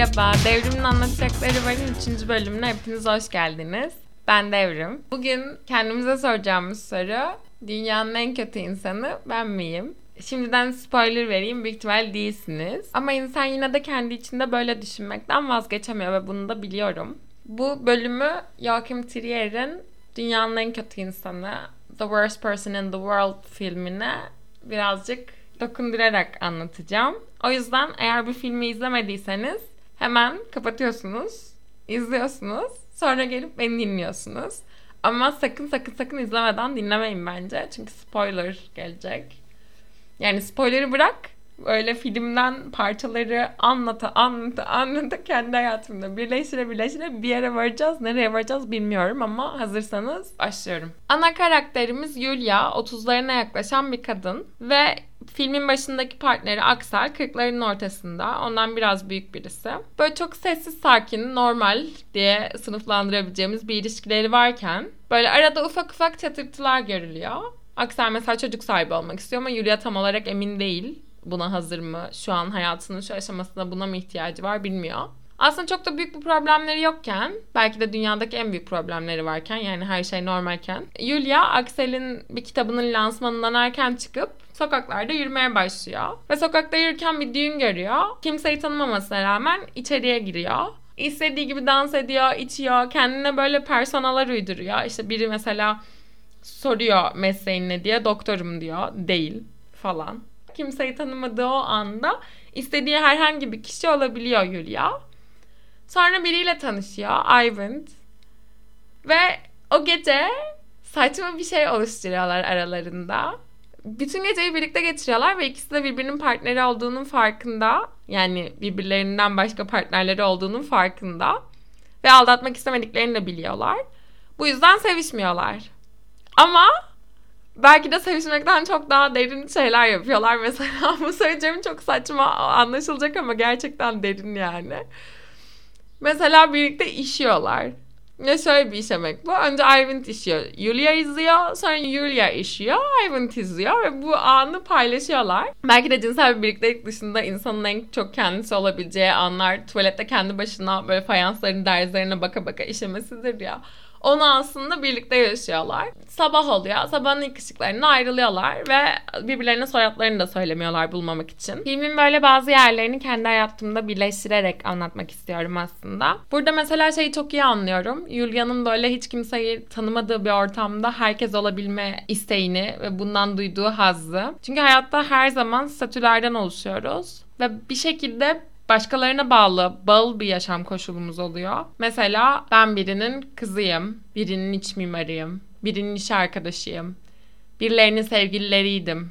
Merhaba, Devrim'in Anlatacakları Var'ın 3. bölümüne hepiniz hoş geldiniz. Ben Devrim. Bugün kendimize soracağımız soru, dünyanın en kötü insanı ben miyim? Şimdiden spoiler vereyim, büyük ihtimal değilsiniz. Ama insan yine de kendi içinde böyle düşünmekten vazgeçemiyor ve bunu da biliyorum. Bu bölümü Joachim Trier'in Dünyanın En Kötü İnsanı, The Worst Person in the World filmine birazcık dokundurarak anlatacağım. O yüzden eğer bu filmi izlemediyseniz hemen kapatıyorsunuz, izliyorsunuz, sonra gelip beni dinliyorsunuz. Ama sakın izlemeden dinlemeyin bence. Çünkü spoiler gelecek. Yani spoiler'ı bırak, böyle filmden parçaları anlata kendi hayatımda birleştire bir yere varacağız. Nereye varacağız bilmiyorum ama hazırsanız başlıyorum. Ana karakterimiz Yulia, 30'larına yaklaşan bir kadın ve filmin başındaki partneri Aksel 40'ların ortasında, ondan biraz büyük birisi. Böyle çok sessiz, sakin, normal diye sınıflandırabileceğimiz bir ilişkileri varken böyle arada ufak çatırtılar görülüyor. Aksel mesela çocuk sahibi olmak istiyor ama Yulia tam olarak emin değil. Buna hazır mı? Şu an hayatının şu aşamasında buna mı ihtiyacı var bilmiyor. Aslında çok da büyük bir problemleri yokken, belki de dünyadaki en büyük problemleri varken, yani her şey normalken, Yulia Aksel'in bir kitabının lansmanından erken çıkıp sokaklarda yürümeye başlıyor. Ve sokakta yürürken bir düğün görüyor. Kimseyi tanımamasına rağmen içeriye giriyor. İstediği gibi dans ediyor, içiyor, kendine böyle personalar uyduruyor. İşte biri mesela soruyor mesleğin ne diye, doktorum diyor, değil falan. Kimseyi tanımadığı o anda istediği herhangi bir kişi olabiliyor Yulia. Sonra biriyle tanışıyor, Ivan. Ve o gece saçma bir şey oluşturuyorlar aralarında. Bütün geceyi birlikte geçiriyorlar ve ikisi de birbirinin partneri olduğunun farkında. Yani birbirlerinden başka partnerleri olduğunun farkında. Ve aldatmak istemediklerini de biliyorlar. Bu yüzden sevişmiyorlar. Ama belki de sevişmekten çok daha derin şeyler yapıyorlar. Mesela bu söyleyeceğim çok saçma anlaşılacak ama gerçekten derin yani. Mesela birlikte işiyorlar. Ya şöyle bir işemek bu. Önce Ivan işiyor, Yulia izliyor. Sonra Yulia işiyor, Ivan izliyor. Ve bu anı paylaşıyorlar. Belki de cinsel bir birliktelik dışında insanın en çok kendisi olabileceği anlar, tuvalette kendi başına böyle fayansların derzlerine baka işemesidir ya. Onu aslında birlikte yaşıyorlar. Sabah oluyor. Sabahın ilk ışıklarında ayrılıyorlar ve birbirlerine soyadlarını da söylemiyorlar bulmamak için. Filmin böyle bazı yerlerini kendi hayatımda birleştirerek anlatmak istiyorum aslında. Burada mesela şeyi çok iyi anlıyorum. Yulia'nın böyle hiç kimseyi tanımadığı bir ortamda herkes olabilme isteğini ve bundan duyduğu hazzı. Çünkü hayatta her zaman statülerden oluşuyoruz ve bir şekilde başkalarına bağlı bir yaşam koşulumuz oluyor. Mesela ben birinin kızıyım, birinin iç mimarıyım, birinin iş arkadaşıyım, birilerinin sevgilileriydim,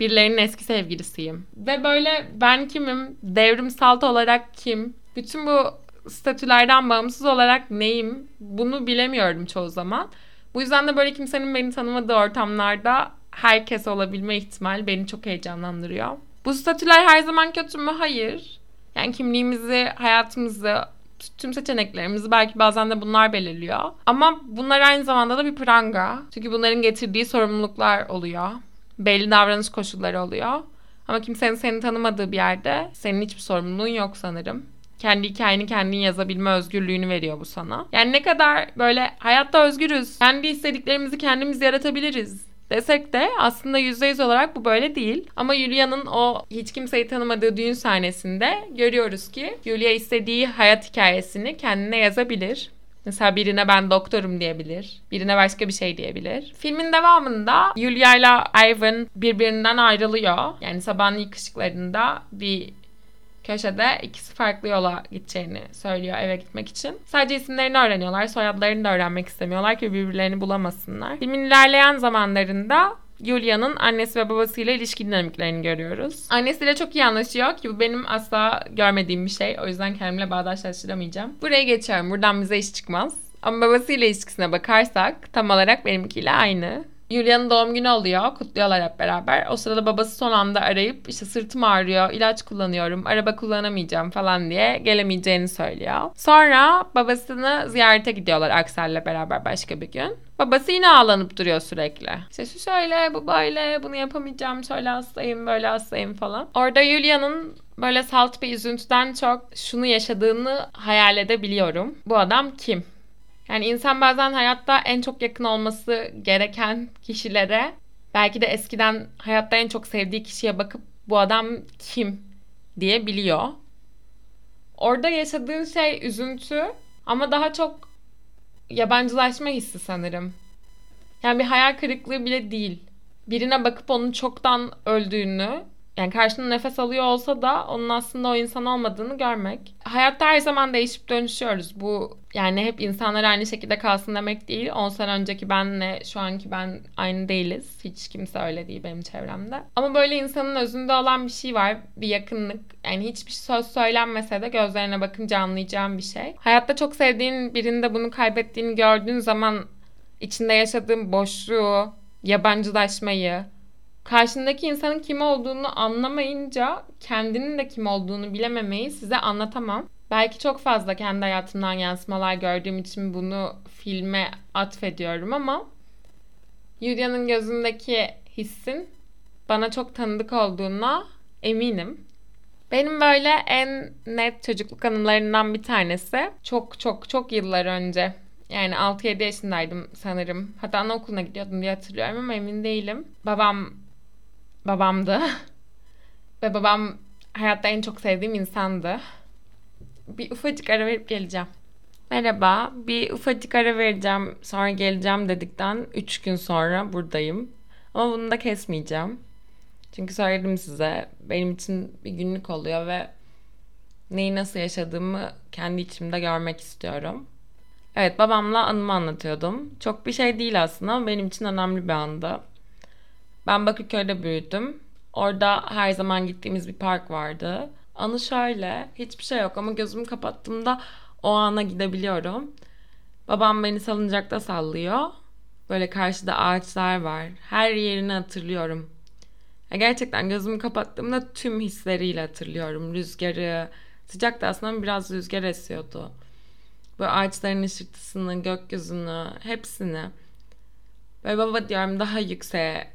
birilerinin eski sevgilisiyim. Ve böyle ben kimim, Devrim Salt olarak kim, bütün bu statülerden bağımsız olarak neyim, bunu bilemiyorum çoğu zaman. Bu yüzden de böyle kimsenin beni tanımadığı ortamlarda herkes olabilme ihtimali beni çok heyecanlandırıyor. Bu statüler her zaman kötü mü? Hayır. Yani kimliğimizi, hayatımızı, tüm seçeneklerimizi belki bazen de bunlar belirliyor. Ama bunlar aynı zamanda da bir pranga. Çünkü bunların getirdiği sorumluluklar oluyor. Belli davranış koşulları oluyor. Ama kimsenin seni tanımadığı bir yerde senin hiçbir sorumluluğun yok sanırım. Kendi hikayeni kendin yazabilme özgürlüğünü veriyor bu sana. Yani ne kadar böyle hayatta özgürüz, kendi istediklerimizi kendimiz yaratabiliriz desek de aslında %100 olarak bu böyle değil. Ama Yulia'nın o hiç kimseyi tanımadığı düğün sahnesinde görüyoruz ki Yulia istediği hayat hikayesini kendine yazabilir. Mesela birine ben doktorum diyebilir. Birine başka bir şey diyebilir. Filmin devamında Yulia ile Ivan birbirinden ayrılıyor. Yani sabahın ilk ışıklarında bir köşede ikisi farklı yola gideceğini söylüyor eve gitmek için. Sadece isimlerini öğreniyorlar. Soyadlarını da öğrenmek istemiyorlar ki birbirlerini bulamasınlar. Filmin ilerleyen zamanlarında Yulia'nın annesi ve babasıyla ilişki dinamiklerini görüyoruz. Annesiyle çok iyi anlaşıyor ki bu benim asla görmediğim bir şey. O yüzden kendimle bağdaşlaştıramayacağım. Buraya geçiyorum. Buradan bize iş çıkmaz. Ama babasıyla ilişkisine bakarsak tam olarak benimkiyle aynı. Julia'nın doğum günü oluyor. Kutluyorlar hep beraber. O sırada babası son anda arayıp işte sırtım ağrıyor, ilaç kullanıyorum, araba kullanamayacağım falan diye gelemeyeceğini söylüyor. Sonra babasını ziyarete gidiyorlar Aksel'le beraber başka bir gün. Babası yine ağlanıp duruyor sürekli. İşte şu şöyle, bu böyle, bunu yapamayacağım, şöyle hastayım, böyle hastayım falan. Orada Julia'nın böyle salt bir üzüntüden çok şunu yaşadığını hayal edebiliyorum. Bu adam kim? Yani insan bazen hayatta en çok yakın olması gereken kişilere, belki de eskiden hayatta en çok sevdiği kişiye bakıp bu adam kim diyebiliyor. Orada yaşadığın şey üzüntü ama daha çok yabancılaşma hissi sanırım. Yani bir hayal kırıklığı bile değil. Birine bakıp onun çoktan öldüğünü, yani karşında nefes alıyor olsa da onun aslında o insan olmadığını görmek. Hayatta her zaman değişip dönüşüyoruz. Bu yani hep insanlar aynı şekilde kalsın demek değil. 10 sene önceki benle şu anki ben aynı değiliz. Hiç kimse öyle değil benim çevremde. Ama böyle insanın özünde olan bir şey var. Bir yakınlık. Yani hiçbir söz söylenmese de gözlerine bakınca anlayacağım bir şey. Hayatta çok sevdiğin birinde bunu kaybettiğini gördüğün zaman içinde yaşadığın boşluğu, yabancılaşmayı, karşındaki insanın kim olduğunu anlamayınca kendinin de kim olduğunu bilememeyi size anlatamam. Belki çok fazla kendi hayatımdan yansımalar gördüğüm için bunu filme atfediyorum ama Julia'nın gözündeki hissin bana çok tanıdık olduğuna eminim. Benim böyle en net çocukluk anılarından bir tanesi çok yıllar önce. Yani 6-7 yaşındaydım sanırım. Hatta anaokuluna gidiyordum diye hatırlıyorum ama emin değilim. Babamdı. Ve babam hayatta en çok sevdiğim insandı. Bir ufacık ara verip geleceğim. Merhaba. Bir ufacık ara vereceğim, sonra geleceğim dedikten 3 gün sonra buradayım. Ama bunu da kesmeyeceğim. Çünkü söyledim size. Benim için bir günlük oluyor ve neyi nasıl yaşadığımı kendi içimde görmek istiyorum. Evet, babamla anımı anlatıyordum. Çok bir şey değil aslında ama benim için önemli bir andı. Ben Bakırköy'de büyüdüm. Orada her zaman gittiğimiz bir park vardı. Anı şöyle, hiçbir şey yok ama gözümü kapattığımda o ana gidebiliyorum. Babam beni salıncakta sallıyor. Böyle karşıda ağaçlar var. Her yerini hatırlıyorum. Gerçekten gözümü kapattığımda tüm hisleriyle hatırlıyorum. Rüzgarı, sıcaktı aslında, biraz rüzgar esiyordu. Bu ağaçların ışırtısını, gökyüzünü, hepsini. Böyle baba diyorum, daha yükseğe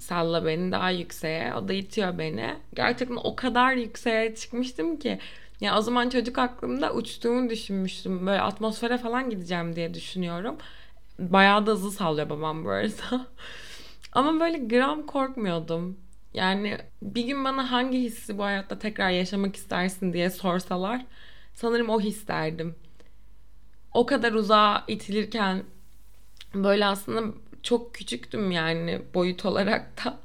salla beni, daha yükseğe. O da itiyor beni. Gerçekten o kadar yükseğe çıkmıştım ki. Yani o zaman çocuk aklımda uçtuğumu düşünmüştüm. Böyle atmosfere falan gideceğim diye düşünüyorum. Bayağı da hızlı sallıyor babam bu arada. Ama böyle gram korkmuyordum. Yani bir gün bana hangi hissi bu hayatta tekrar yaşamak istersin diye sorsalar, sanırım o his derdim. O kadar uzağa itilirken böyle aslında çok küçüktüm yani boyut olarak da.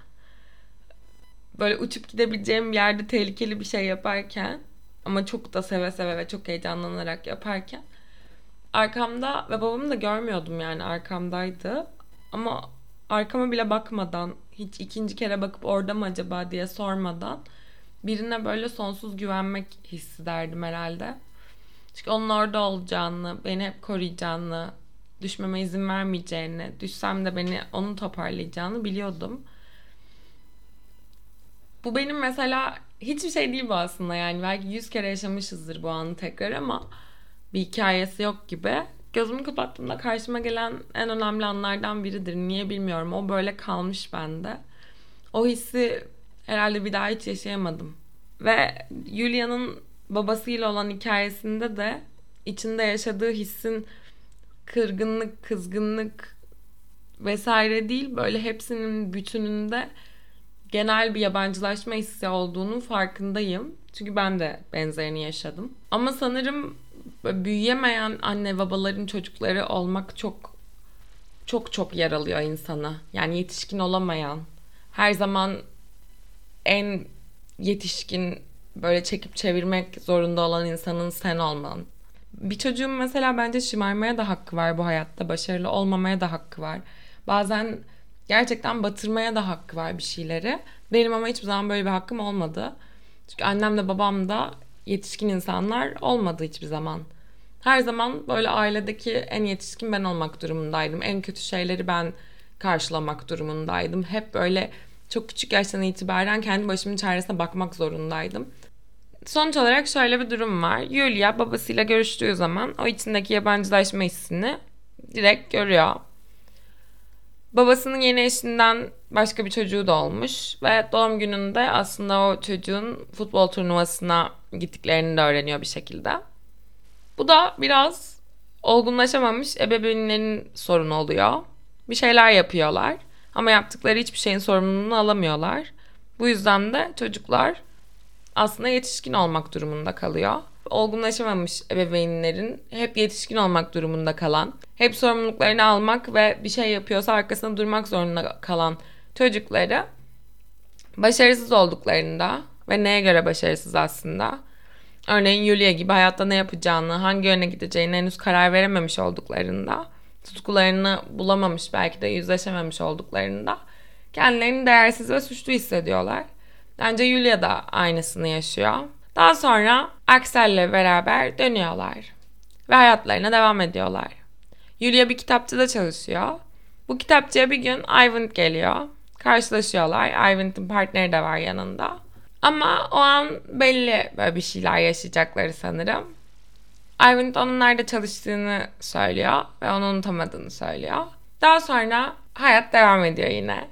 Böyle uçup gidebileceğim bir yerde tehlikeli bir şey yaparken ama çok da seve seve ve çok heyecanlanarak yaparken arkamda, ve babamı da görmüyordum yani arkamdaydı ama arkama bile bakmadan, hiç ikinci kere bakıp orada mı acaba diye sormadan birine böyle sonsuz güvenmek hissi derdim herhalde. Çünkü onun orada olacağını, beni hep koruyacağını, düşmeme izin vermeyeceğini, düşsem de beni onun toparlayacağını biliyordum. Bu benim mesela hiçbir şey değil bu aslında yani. Belki 100 kere yaşamışızdır bu anı tekrar ama bir hikayesi yok gibi. Gözümü kapattığımda karşıma gelen en önemli anlardan biridir. Niye bilmiyorum. O böyle kalmış bende. O hissi herhalde bir daha hiç yaşayamadım. Ve Julia'nın babasıyla olan hikayesinde de içinde yaşadığı hissin kırgınlık, kızgınlık vesaire değil, böyle hepsinin bütününde genel bir yabancılaşma hissi olduğunun farkındayım. Çünkü ben de benzerini yaşadım. Ama sanırım büyüyemeyen anne babaların çocukları olmak çok yaralıyor insana. Yani yetişkin olamayan, her zaman en yetişkin böyle çekip çevirmek zorunda olan insanın sen olman. Bir çocuğun mesela bence şımarmaya da hakkı var bu hayatta. Başarılı olmamaya da hakkı var. Bazen gerçekten batırmaya da hakkı var bir şeyleri. Benim ama hiçbir zaman böyle bir hakkım olmadı. Çünkü annem de babam da yetişkin insanlar olmadı hiçbir zaman. Her zaman böyle ailedeki en yetişkin ben olmak durumundaydım. En kötü şeyleri ben karşılamak durumundaydım. Hep böyle çok küçük yaştan itibaren kendi başımın çaresine bakmak zorundaydım. Sonuç olarak şöyle bir durum var. Yulia babasıyla görüştüğü zaman o içindeki yabancılaşma hissini direkt görüyor. Babasının yeni eşinden başka bir çocuğu da olmuş ve doğum gününde aslında o çocuğun futbol turnuvasına gittiklerini de öğreniyor bir şekilde. Bu da biraz olgunlaşamamış ebeveynlerin sorunu oluyor. Bir şeyler yapıyorlar ama yaptıkları hiçbir şeyin sorumluluğunu alamıyorlar. Bu yüzden de çocuklar aslında yetişkin olmak durumunda kalıyor. Olgunlaşamamış ebeveynlerin hep yetişkin olmak durumunda kalan, hep sorumluluklarını almak ve bir şey yapıyorsa arkasında durmak zorunda kalan çocukları başarısız olduklarında ve neye göre başarısız aslında, örneğin Yulia gibi hayatta ne yapacağını, hangi yöne gideceğini henüz karar verememiş olduklarında, tutkularını bulamamış, belki de yüzleşememiş olduklarında kendilerini değersiz ve suçlu hissediyorlar. Bence Yulia da aynısını yaşıyor. Daha sonra Aksel'le beraber dönüyorlar ve hayatlarına devam ediyorlar. Yulia bir kitapçıda çalışıyor. Bu kitapçıya bir gün Ivant geliyor. Karşılaşıyorlar. Ivant'ın partneri de var yanında. Ama o an belli böyle bir şeyler yaşayacakları sanırım. Ivant onun nerede çalıştığını söylüyor ve onu unutamadığını söylüyor. Daha sonra hayat devam ediyor yine.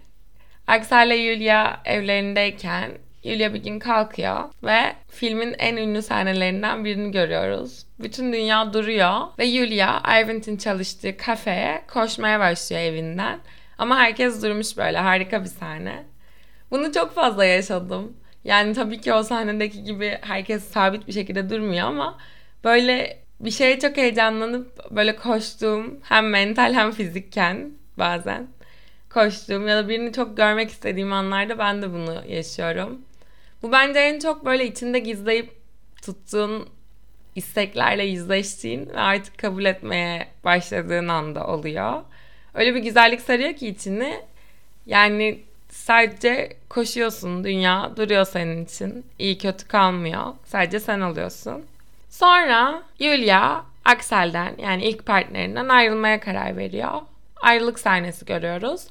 Aksel'le Yulia evlerindeyken Yulia bir gün kalkıyor ve filmin en ünlü sahnelerinden birini görüyoruz. Bütün dünya duruyor ve Yulia Ivant'in çalıştığı kafeye koşmaya başlıyor evinden. Ama herkes durmuş böyle, harika bir sahne. Bunu çok fazla yaşadım. Yani tabii ki o sahnedeki gibi herkes sabit bir şekilde durmuyor ama böyle bir şeye çok heyecanlanıp böyle koştuğum, hem mental hem fizikken bazen koştuğum ya da birini çok görmek istediğim anlarda ben de bunu yaşıyorum. Bu bence en çok böyle içinde gizleyip tuttuğun isteklerle yüzleştiğin ve artık kabul etmeye başladığın anda oluyor. Öyle bir güzellik sarıyor ki içini. Yani sadece koşuyorsun, dünya duruyor senin için. İyi kötü kalmıyor. Sadece sen oluyorsun. Sonra Yulia Aksel'den, yani ilk partnerinden ayrılmaya karar veriyor. Ayrılık sahnesi görüyoruz.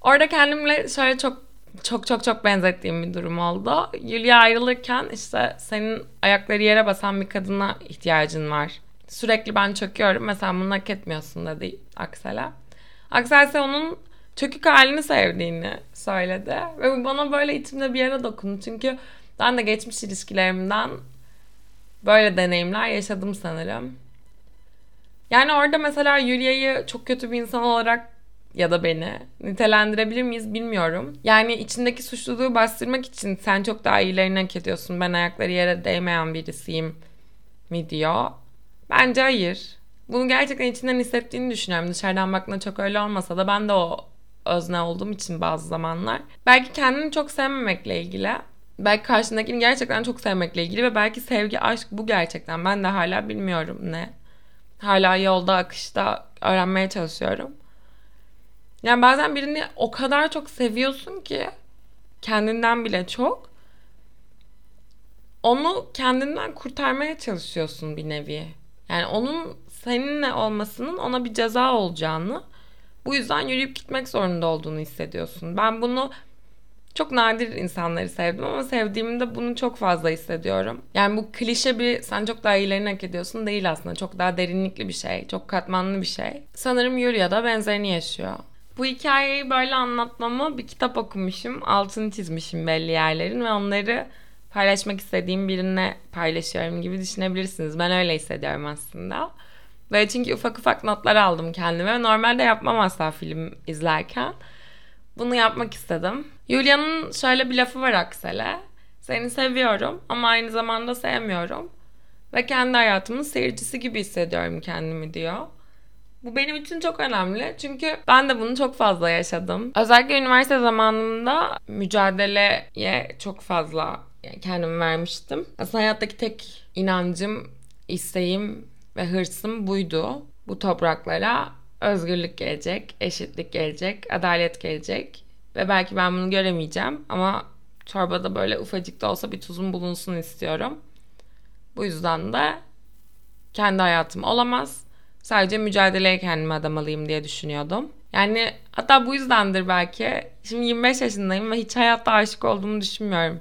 Orada kendimle şöyle çok benzettiğim bir durum oldu. Yulia ayrılırken işte senin ayakları yere basan bir kadına ihtiyacın var. Sürekli ben çöküyorum ve sen bunu hak etmiyorsun dedi Aksel'e. Aksel ise onun çökük halini sevdiğini söyledi. Ve bu bana böyle içimde bir yere dokundu. Çünkü ben de geçmiş ilişkilerimden böyle deneyimler yaşadım sanırım. Yani orada mesela Yulia'yı çok kötü bir insan olarak ya da beni nitelendirebilir miyiz bilmiyorum. Yani içindeki suçluluğu bastırmak için sen çok daha iyilerini hak ediyorsun, ben ayakları yere değmeyen birisiyim mi diyor. Bence hayır. Bunu gerçekten içinden hissettiğini düşünüyorum. Dışarıdan baktığında çok öyle olmasa da ben de o özne olduğum için bazı zamanlar. Belki kendini çok sevmemekle ilgili, belki karşındakini gerçekten çok sevmekle ilgili ve belki sevgi, aşk bu gerçekten. Ben de hala bilmiyorum ne. Hala yolda, akışta öğrenmeye çalışıyorum. Yani bazen birini o kadar çok seviyorsun ki kendinden bile çok, onu kendinden kurtarmaya çalışıyorsun bir nevi. Yani onun seninle olmasının ona bir ceza olacağını, bu yüzden yürüyüp gitmek zorunda olduğunu hissediyorsun. Ben bunu çok nadir insanları sevdim ama sevdiğimde bunu çok fazla hissediyorum. Yani bu klişe bir sen çok daha iyilerini hak ediyorsun değil aslında. Çok daha derinlikli bir şey, çok katmanlı bir şey. Sanırım Yulia da benzerini yaşıyor. Bu hikayeyi böyle anlatmamı bir kitap okumuşum, altını çizmişim belli yerlerin ve onları paylaşmak istediğim birine paylaşıyorum gibi düşünebilirsiniz. Ben öyle hissediyorum aslında. Böyle çünkü ufak ufak notlar aldım kendime. Normalde yapmam asla film izlerken. Bunu yapmak istedim. Yulia'nın şöyle bir lafı var Aksel'e. Seni seviyorum ama aynı zamanda sevmiyorum. Ve kendi hayatımın seyircisi gibi hissediyorum kendimi diyor. Bu benim için çok önemli. Çünkü ben de bunu çok fazla yaşadım. Özellikle üniversite zamanında mücadeleye çok fazla kendimi vermiştim. Aslında hayattaki tek inancım, isteğim ve hırsım buydu. Bu topraklara özgürlük gelecek, eşitlik gelecek, adalet gelecek ve belki ben bunu göremeyeceğim ama çorbada böyle ufacık da olsa bir tuzum bulunsun istiyorum. Bu yüzden de kendi hayatım olamaz, sadece mücadeleye kendimi adamalıyım diye düşünüyordum. Yani hatta bu yüzdendir belki. Şimdi 25 yaşındayım ve hiç hayatta aşık olduğumu düşünmüyorum.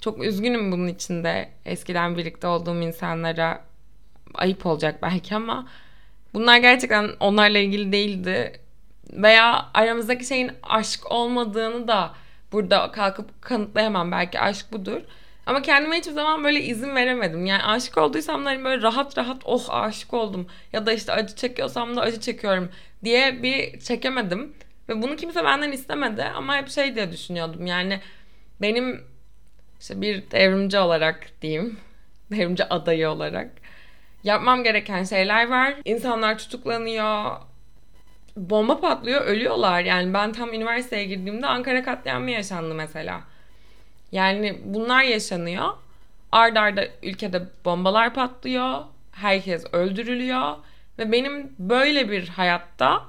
Çok üzgünüm bunun için de. Eskiden birlikte olduğum insanlara ayıp olacak belki ama bunlar gerçekten onlarla ilgili değildi. Veya aramızdaki şeyin aşk olmadığını da burada kalkıp kanıtlayamam. Belki aşk budur. Ama kendime hiçbir zaman böyle izin veremedim. Yani aşık olduysam da hani böyle rahat rahat oh aşık oldum ya da işte acı çekiyorsam da acı çekiyorum diye bir çekemedim. Ve bunu kimse benden istemedi ama hep şey diye düşünüyordum. Yani benim işte bir devrimci olarak diyeyim, devrimci adayı olarak yapmam gereken şeyler var. İnsanlar tutuklanıyor, bomba patlıyor, ölüyorlar. Yani ben tam üniversiteye girdiğimde Ankara katliamı yaşandı mesela. Yani bunlar yaşanıyor. Ard arda ülkede bombalar patlıyor. Herkes öldürülüyor. Ve benim böyle bir hayatta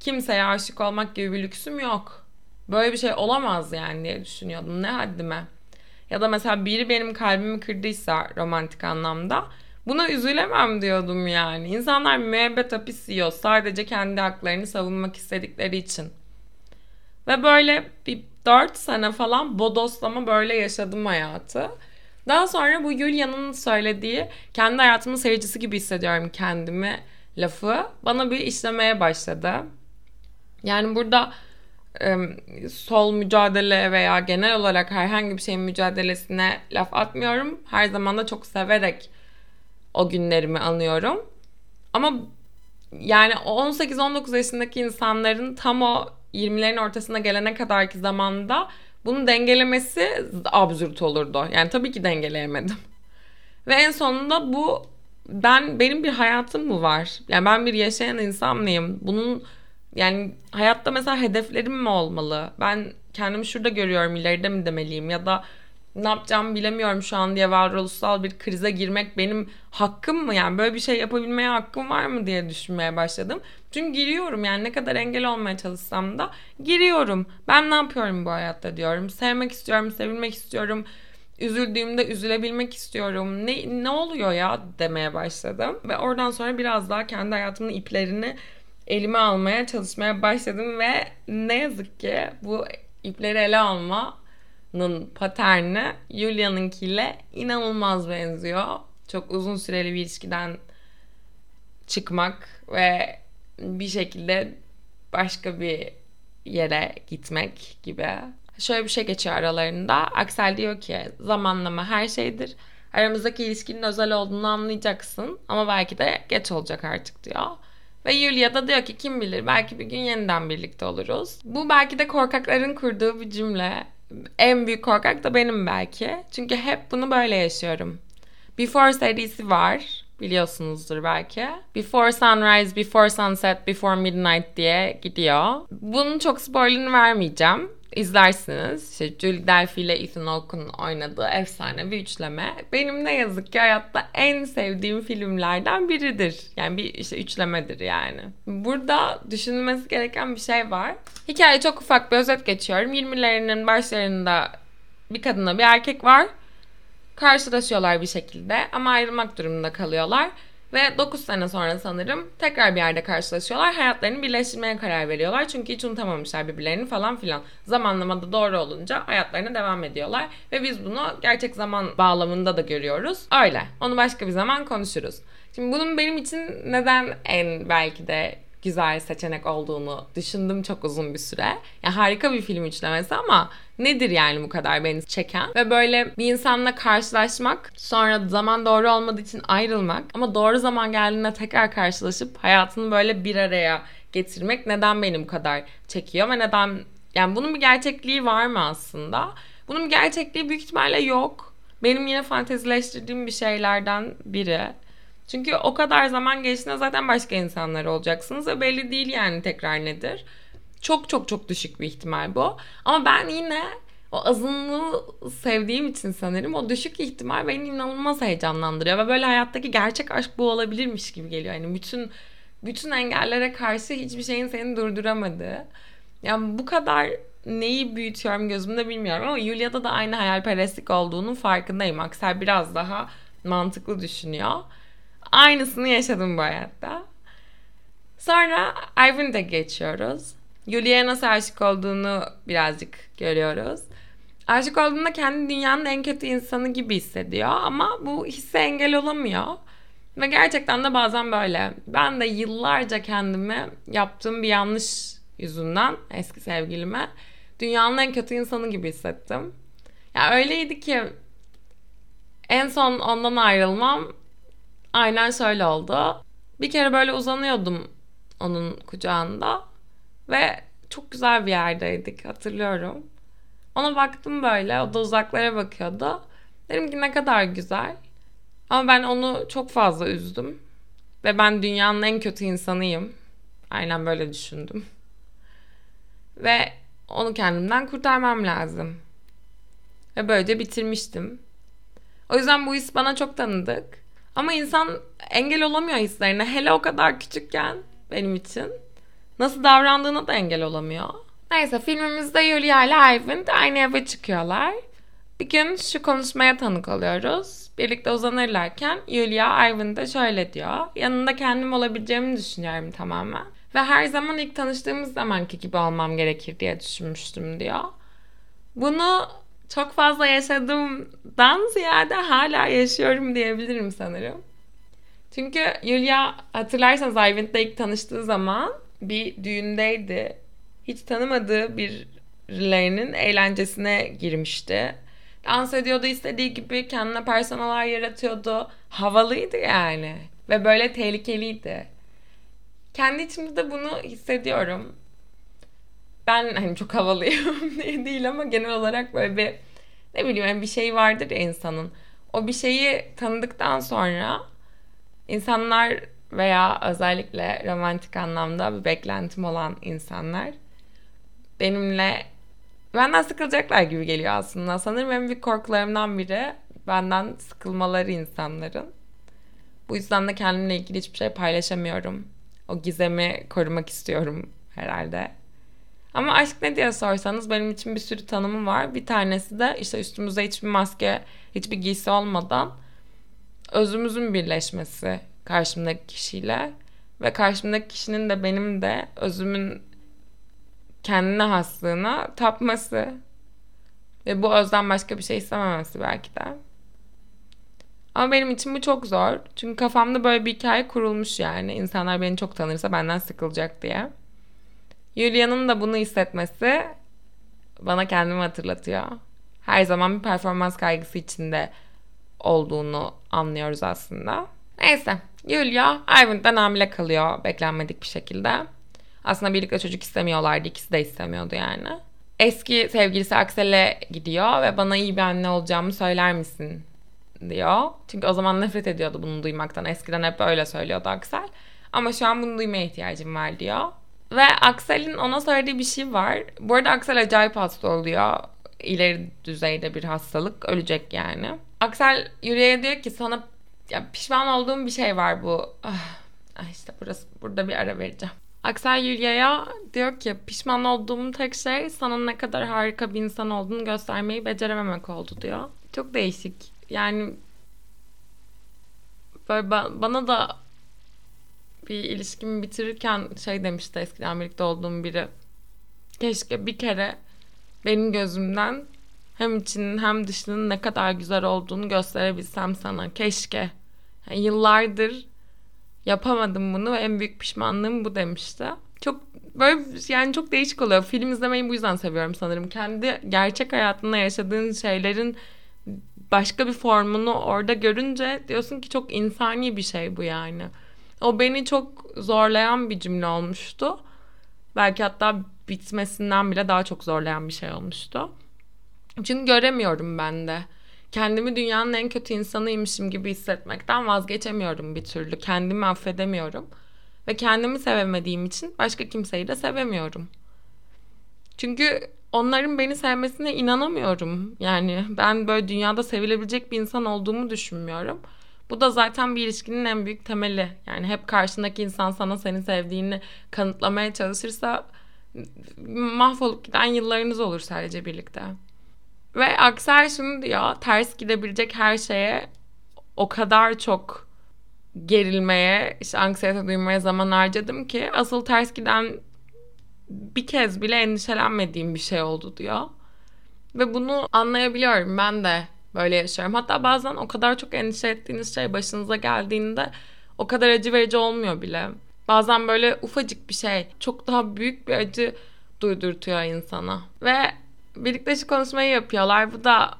kimseye aşık olmak gibi bir lüksüm yok. Böyle bir şey olamaz yani diye düşünüyordum. Ne haddime. Ya da mesela biri benim kalbimi kırdıysa romantik anlamda buna üzülemem diyordum yani. İnsanlar müebbet hapis yiyor sadece kendi haklarını savunmak istedikleri için. Ve böyle bir 4 sene falan bodoslama böyle yaşadım hayatı. Daha sonra bu Julia'nın söylediği kendi hayatımın seyircisi gibi hissediyorum kendimi lafı bana bir işlemeye başladı. Yani burada sol mücadele veya genel olarak herhangi bir şeyin mücadelesine laf atmıyorum. Her zaman da çok severek o günlerimi anıyorum. Ama yani 18-19 yaşındaki insanların tam o 20'lerin ortasına gelene kadarki zamanda bunu dengelemesi absürt olurdu. Yani tabii ki dengeleyemedim. Ve en sonunda bu benim bir hayatım mı var? Yani ben bir yaşayan insan mıyım? Bunun yani hayatta mesela hedeflerim mi olmalı? Ben kendimi şurada görüyorum, ileride mi demeliyim? Ya da ne yapacağımı bilemiyorum şu an diye varoluşsal bir krize girmek benim hakkım mı? Yani böyle bir şey yapabilmeye hakkım var mı diye düşünmeye başladım. Çünkü giriyorum yani ne kadar engel olmaya çalışsam da giriyorum. Ben ne yapıyorum bu hayatta diyorum. Sevmek istiyorum, sevilmek istiyorum. Üzüldüğümde üzülebilmek istiyorum. Ne oluyor ya demeye başladım. Ve oradan sonra biraz daha kendi hayatımın iplerini elime almaya çalışmaya başladım. Ve ne yazık ki bu ipleri ele almanın paterni Julia'nınkiyle inanılmaz benziyor. Çok uzun süreli bir ilişkiden çıkmak ve bir şekilde başka bir yere gitmek gibi. Şöyle bir şey geçiyor aralarında. Aksel diyor ki zamanlama her şeydir. Aramızdaki ilişkinin özel olduğunu anlayacaksın ama belki de geç olacak artık diyor. Ve Julia da diyor ki kim bilir belki bir gün yeniden birlikte oluruz. Bu belki de korkakların kurduğu bir cümle. En büyük korkak da benim belki. Çünkü hep bunu böyle yaşıyorum. Before serisi var. Biliyorsunuzdur belki. Before sunrise, before sunset, before midnight diye gidiyor. Bunun çok spoilerını vermeyeceğim. İzlersiniz. İşte Julie Delpy ile Ethan Hawke'un oynadığı efsane bir üçleme. Benim ne yazık ki hayatta en sevdiğim filmlerden biridir. Yani bir işte üçlemedir yani. Burada düşünülmesi gereken bir şey var. Hikaye çok ufak bir özet geçiyorum. 20'lerinin başlarında bir kadınla bir erkek var. Karşılaşıyorlar bir şekilde ama ayrılmak durumunda kalıyorlar. Ve 9 sene sonra sanırım tekrar bir yerde karşılaşıyorlar. Hayatlarını birleştirmeye karar veriyorlar. Çünkü hiç unutamamışlar birbirlerini falan filan. Zamanlamada doğru olunca hayatlarına devam ediyorlar. Ve biz bunu gerçek zaman bağlamında da görüyoruz. Öyle. Onu başka bir zaman konuşuruz. Şimdi bunun benim için neden en belki de güzel seçenek olduğunu düşündüm çok uzun bir süre. Yani harika bir film üçlemesi ama nedir yani bu kadar beni çeken? Ve böyle bir insanla karşılaşmak, sonra zaman doğru olmadığı için ayrılmak ama doğru zaman geldiğinde tekrar karşılaşıp hayatını böyle bir araya getirmek neden beni bu kadar çekiyor ve neden yani bunun bir gerçekliği var mı aslında? Bunun bir gerçekliği büyük ihtimalle yok. Benim yine fantezileştirdiğim bir şeylerden biri. Çünkü o kadar zaman geçtiğinde zaten başka insanlar olacaksınız ve belli değil yani tekrar nedir. Çok çok çok düşük bir ihtimal bu. Ama ben yine o azınlığı sevdiğim için sanırım o düşük ihtimal beni inanılmaz heyecanlandırıyor. Ve böyle hayattaki gerçek aşk bu olabilirmiş gibi geliyor. Yani bütün engellere karşı hiçbir şeyin seni durduramadığı. Yani bu kadar neyi büyütüyorum gözümde bilmiyorum ama Julia'da da aynı hayalperestlik olduğunun farkındayım. Aksel biraz daha mantıklı düşünüyor. Aynısını yaşadım bu hayatta. Sonra Ivan'da geçiyoruz. Yulia'ya nasıl aşık olduğunu birazcık görüyoruz. Aşık olduğunda kendi dünyanın en kötü insanı gibi hissediyor ama bu hisse engel olamıyor. Ve gerçekten de bazen böyle. Ben de yıllarca kendimi yaptığım bir yanlış yüzünden eski sevgilime dünyanın en kötü insanı gibi hissettim. Ya öyleydi ki en son ondan ayrılmam aynen şöyle oldu. Bir kere böyle uzanıyordum onun kucağında ve çok güzel bir yerdeydik, hatırlıyorum. Ona baktım böyle, o da uzaklara bakıyordu. Dedim ki ne kadar güzel. Ama ben onu çok fazla üzdüm. Ve ben dünyanın en kötü insanıyım. Aynen böyle düşündüm. Ve onu kendimden kurtarmam lazım. Ve böylece bitirmiştim. O yüzden bu his bana çok tanıdık. Ama insan engel olamıyor hislerine. Hele o kadar küçükken benim için. Nasıl davrandığına da engel olamıyor. Neyse, filmimizde Yulia ile Ivan aynı eve çıkıyorlar. Bir gün şu konuşmaya tanık oluyoruz. Birlikte uzanırlarken Yulia Ivan da şöyle diyor. Yanında kendim olabileceğimi düşünüyorum tamamen. Ve her zaman ilk tanıştığımız zamanki gibi olmam gerekir diye düşünmüştüm diyor. Bunu çok fazla yaşadığımdan ziyade hala yaşıyorum diyebilirim sanırım. Çünkü Yulia, hatırlarsanız Ivan'la ilk tanıştığı zaman bir düğündeydi. Hiç tanımadığı birilerinin eğlencesine girmişti. Dans ediyordu istediği gibi, kendine personalar yaratıyordu. Havalıydı yani. Ve böyle tehlikeliydi. Kendi içimde de bunu hissediyorum. Ben hani çok havalıyım diye değil ama genel olarak böyle bir, ne bileyim, yani bir şey vardır ya insanın. O bir şeyi tanıdıktan sonra insanlar veya özellikle romantik anlamda bir beklentim olan insanlar benden sıkılacaklar gibi geliyor aslında. Sanırım en büyük korkularımdan biri benden sıkılmaları insanların. Bu yüzden de kendimle ilgili hiçbir şey paylaşamıyorum. O gizemi korumak istiyorum herhalde. Ama aşk ne diye sorsanız benim için bir sürü tanımı var. Bir tanesi de işte üstümüzde hiçbir maske, hiçbir giysi olmadan özümüzün birleşmesi karşımdaki kişiyle ve karşımdaki kişinin de benim de özümün kendine haslığına tapması ve bu özden başka bir şey istememesi belki de. Ama benim için bu çok zor. Çünkü kafamda böyle bir hikaye kurulmuş yani. İnsanlar beni çok tanırsa benden sıkılacak diye. Yulia'nın da bunu hissetmesi bana kendimi hatırlatıyor. Her zaman bir performans kaygısı içinde olduğunu anlıyoruz aslında. Neyse, Yulia Ivan'dan hamile kalıyor beklenmedik bir şekilde. Aslında birlikte çocuk istemiyorlardı, ikisi de istemiyordu yani. Eski sevgilisi Aksel'e gidiyor ve bana iyi bir anne olacağımı söyler misin diyor. Çünkü o zaman nefret ediyordu bunu duymaktan. Eskiden hep öyle söylüyordu Aksel. Ama şu an bunu duymaya ihtiyacım var diyor. Ve Aksel'in ona söylediği bir şey var. Bu arada Aksel acayip hasta oluyor. İleri düzeyde bir hastalık. Ölecek yani. Aksel Yulia'ya diyor ki sana pişman olduğum bir şey var bu. İşte burada bir ara vereceğim. Aksel Yulia'ya diyor ki pişman olduğum tek şey sana ne kadar harika bir insan olduğunu göstermeyi becerememek oldu diyor. Çok değişik. Yani böyle bana da bir ilişkimi bitirirken şey demişti, eskiden birlikte olduğum biri. Keşke bir kere benim gözümden hem içinin hem dışının ne kadar güzel olduğunu gösterebilsem sana. Keşke. Yani yıllardır yapamadım bunu ve en büyük pişmanlığım bu demişti. Çok böyle yani çok değişik oluyor. Film izlemeyi bu yüzden seviyorum sanırım. Kendi gerçek hayatında yaşadığın şeylerin başka bir formunu orada görünce diyorsun ki çok insani bir şey bu yani. O beni çok zorlayan bir cümle olmuştu. Belki hatta bitmesinden bile daha çok zorlayan bir şey olmuştu. Çünkü göremiyorum ben de. Kendimi dünyanın en kötü insanıymışım gibi hissetmekten vazgeçemiyorum bir türlü. Kendimi affedemiyorum. Ve kendimi sevemediğim için başka kimseyi de sevemiyorum. Çünkü onların beni sevmesine inanamıyorum. Yani ben böyle dünyada sevilebilecek bir insan olduğumu düşünmüyorum. Bu da zaten bir ilişkinin en büyük temeli. Yani hep karşındaki insan sana seni sevdiğini kanıtlamaya çalışırsa mahvolup giden yıllarınız olur sadece birlikte. Ve Aksel şunu diyor, ters gidebilecek her şeye o kadar çok gerilmeye, işte anksiyete duymaya zaman harcadım ki asıl ters giden bir kez bile endişelenmediğim bir şey oldu diyor. Ve bunu anlayabiliyorum, ben de böyle yaşıyorum. Hatta bazen o kadar çok endişe ettiğiniz şey başınıza geldiğinde o kadar acı verici olmuyor bile. Bazen böyle ufacık bir şey çok daha büyük bir acı duydurtuyor insana. Ve birlikte şu konuşmayı yapıyorlar. Bu da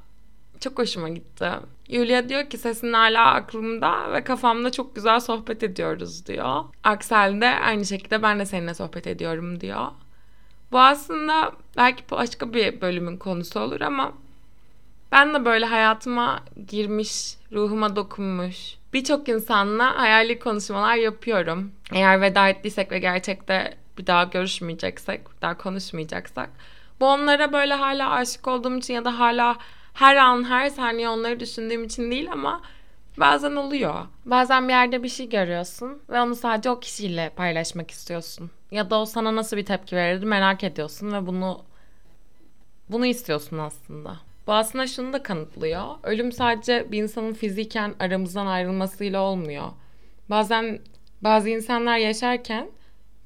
çok hoşuma gitti. Yulia diyor ki sesin hala aklımda ve kafamda çok güzel sohbet ediyoruz diyor. Aksel de aynı şekilde ben de seninle sohbet ediyorum diyor. Bu aslında belki başka bir bölümün konusu olur ama ben de böyle hayatıma girmiş, ruhuma dokunmuş birçok insanla hayali konuşmalar yapıyorum. Eğer veda ettiysek ve gerçekte bir daha görüşmeyeceksek, bir daha konuşmayacaksak, bu onlara böyle hala aşık olduğum için ya da hala her an, her saniye onları düşündüğüm için değil ama bazen oluyor. Bazen bir yerde bir şey görüyorsun ve onu sadece o kişiyle paylaşmak istiyorsun. Ya da o sana nasıl bir tepki verirdi merak ediyorsun ve bunu istiyorsun aslında. Bu aslında şunu da kanıtlıyor. Ölüm sadece bir insanın fiziken aramızdan ayrılmasıyla olmuyor. Bazen bazı insanlar yaşarken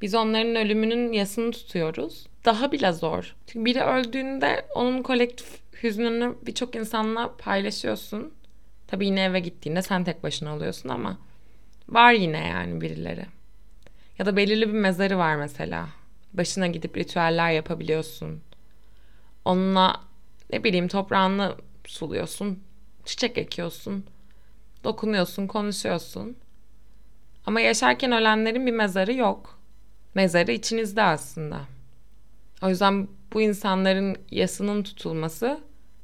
biz onların ölümünün yasını tutuyoruz. Daha bile zor. Çünkü biri öldüğünde onun kolektif hüznünü birçok insanla paylaşıyorsun. Tabii yine eve gittiğinde sen tek başına oluyorsun ama var yine yani birileri. Ya da belirli bir mezarı var mesela. Başına gidip ritüeller yapabiliyorsun. Onunla ne bileyim toprağını suluyorsun, çiçek ekiyorsun, dokunuyorsun, konuşuyorsun. Ama yaşarken ölenlerin bir mezarı yok. Mezarı içinizde aslında. O yüzden bu insanların yasının tutulması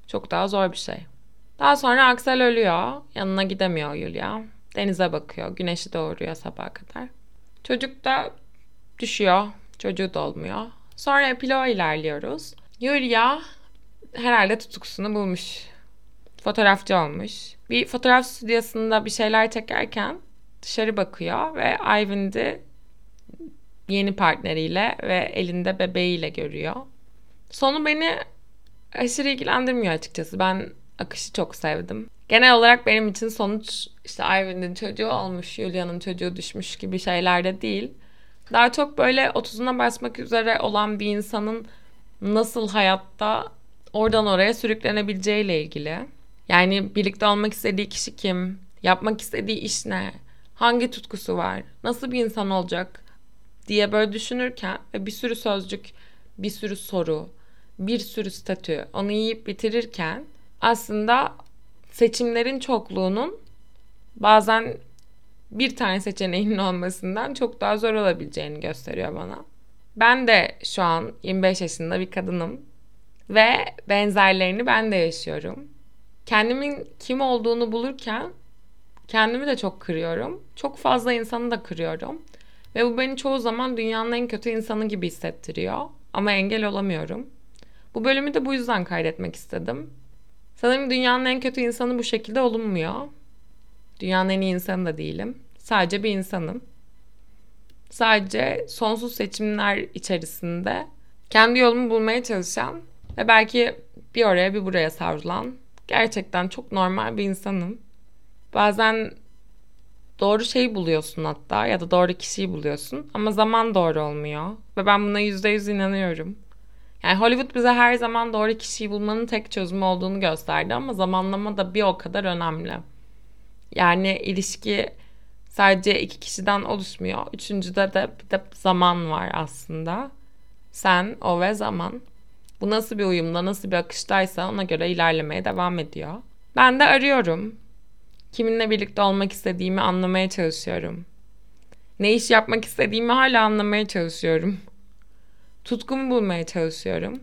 çok daha zor bir şey. Daha sonra Aksel ölüyor. Yanına gidemiyor Yulia. Denize bakıyor. Güneşi doğuruyor sabaha kadar. Çocuk da düşüyor. Çocuğu da olmuyor. Sonra epiloğa ilerliyoruz. Yulia herhalde tutukusunu bulmuş. Fotoğrafçı olmuş. Bir fotoğraf stüdyosunda bir şeyler çekerken dışarı bakıyor ve Ivan'ı yeni partneriyle ve elinde bebeğiyle görüyor. Sonu beni aşırı ilgilendirmiyor açıkçası. Ben akışı çok sevdim. Genel olarak benim için sonuç işte Ivan'ın çocuğu olmuş, Yulia'nın çocuğu düşmüş gibi şeylerde değil. Daha çok böyle 30'una basmak üzere olan bir insanın nasıl hayatta oradan oraya sürüklenebileceğiyle ilgili. Yani birlikte olmak istediği kişi kim? Yapmak istediği iş ne? Hangi tutkusu var? Nasıl bir insan olacak? Diye böyle düşünürken ve bir sürü sözcük, bir sürü soru, bir sürü statü onu yiyip bitirirken aslında seçimlerin çokluğunun bazen bir tane seçeneğinin olmasından çok daha zor olabileceğini gösteriyor bana. Ben de şu an 25 yaşında bir kadınım ve benzerlerini ben de yaşıyorum. Kendimin kim olduğunu bulurken kendimi de çok kırıyorum. Çok fazla insanı da kırıyorum. Ve bu beni çoğu zaman dünyanın en kötü insanı gibi hissettiriyor. Ama engel olamıyorum. Bu bölümü de bu yüzden kaydetmek istedim. Sanırım dünyanın en kötü insanı bu şekilde olunmuyor. Dünyanın en iyi insanı da değilim. Sadece bir insanım. Sadece sonsuz seçimler içerisinde kendi yolumu bulmaya çalışan ve belki bir oraya bir buraya savrulan gerçekten çok normal bir insanım. Bazen doğru şeyi buluyorsun hatta ya da doğru kişiyi buluyorsun ama zaman doğru olmuyor ve ben buna %100 inanıyorum. Yani Hollywood bize her zaman doğru kişiyi bulmanın tek çözümü olduğunu gösterdi ama zamanlama da bir o kadar önemli. Yani ilişki sadece iki kişiden oluşmuyor. Üçüncüde de bir de zaman var aslında. Sen, o ve zaman. Bu nasıl bir uyumda, nasıl bir akıştaysa ona göre ilerlemeye devam ediyor. Ben de arıyorum. Kiminle birlikte olmak istediğimi anlamaya çalışıyorum. Ne iş yapmak istediğimi hala anlamaya çalışıyorum. Tutkumu bulmaya çalışıyorum.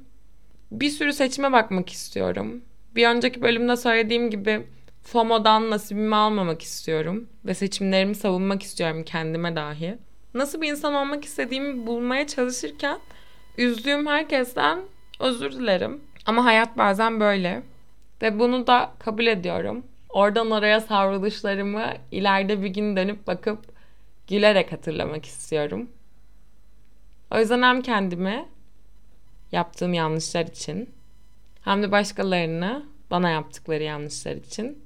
Bir sürü seçime bakmak istiyorum. Bir önceki bölümde söylediğim gibi FOMO'dan nasibimi almamak istiyorum. Ve seçimlerimi savunmak istiyorum kendime dahi. Nasıl bir insan olmak istediğimi bulmaya çalışırken üzdüğüm herkesten özür dilerim. Ama hayat bazen böyle. Ve bunu da kabul ediyorum. Oradan oraya savruluşlarımı ileride bir gün dönüp bakıp gülerek hatırlamak istiyorum. O yüzden hem kendimi yaptığım yanlışlar için hem de başkalarını bana yaptıkları yanlışlar için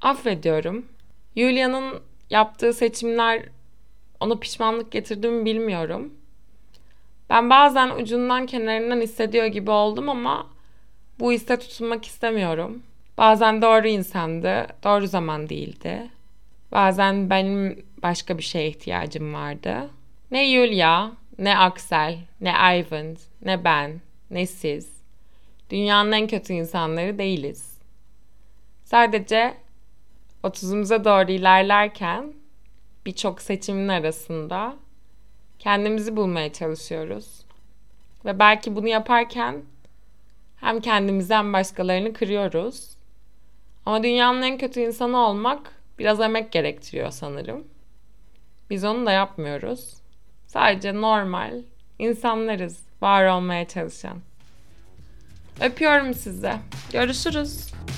affediyorum. Yulia'nın yaptığı seçimler ona pişmanlık getirdi mi bilmiyorum. Ben bazen ucundan kenarından hissediyor gibi oldum ama bu hisse tutunmak istemiyorum. Bazen doğru insandı, doğru zaman değildi. Bazen benim başka bir şeye ihtiyacım vardı. Ne Yulia, ne Axel, ne Ivan, ne ben, ne siz. Dünyanın en kötü insanları değiliz. Sadece 30'umuza doğru ilerlerken birçok seçimin arasında kendimizi bulmaya çalışıyoruz. Ve belki bunu yaparken hem kendimizi hem başkalarını kırıyoruz. Ama dünyanın en kötü insanı olmak biraz emek gerektiriyor sanırım. Biz onu da yapmıyoruz. Sadece normal insanlarız, var olmaya çalışan. Öpüyorum sizi. Görüşürüz.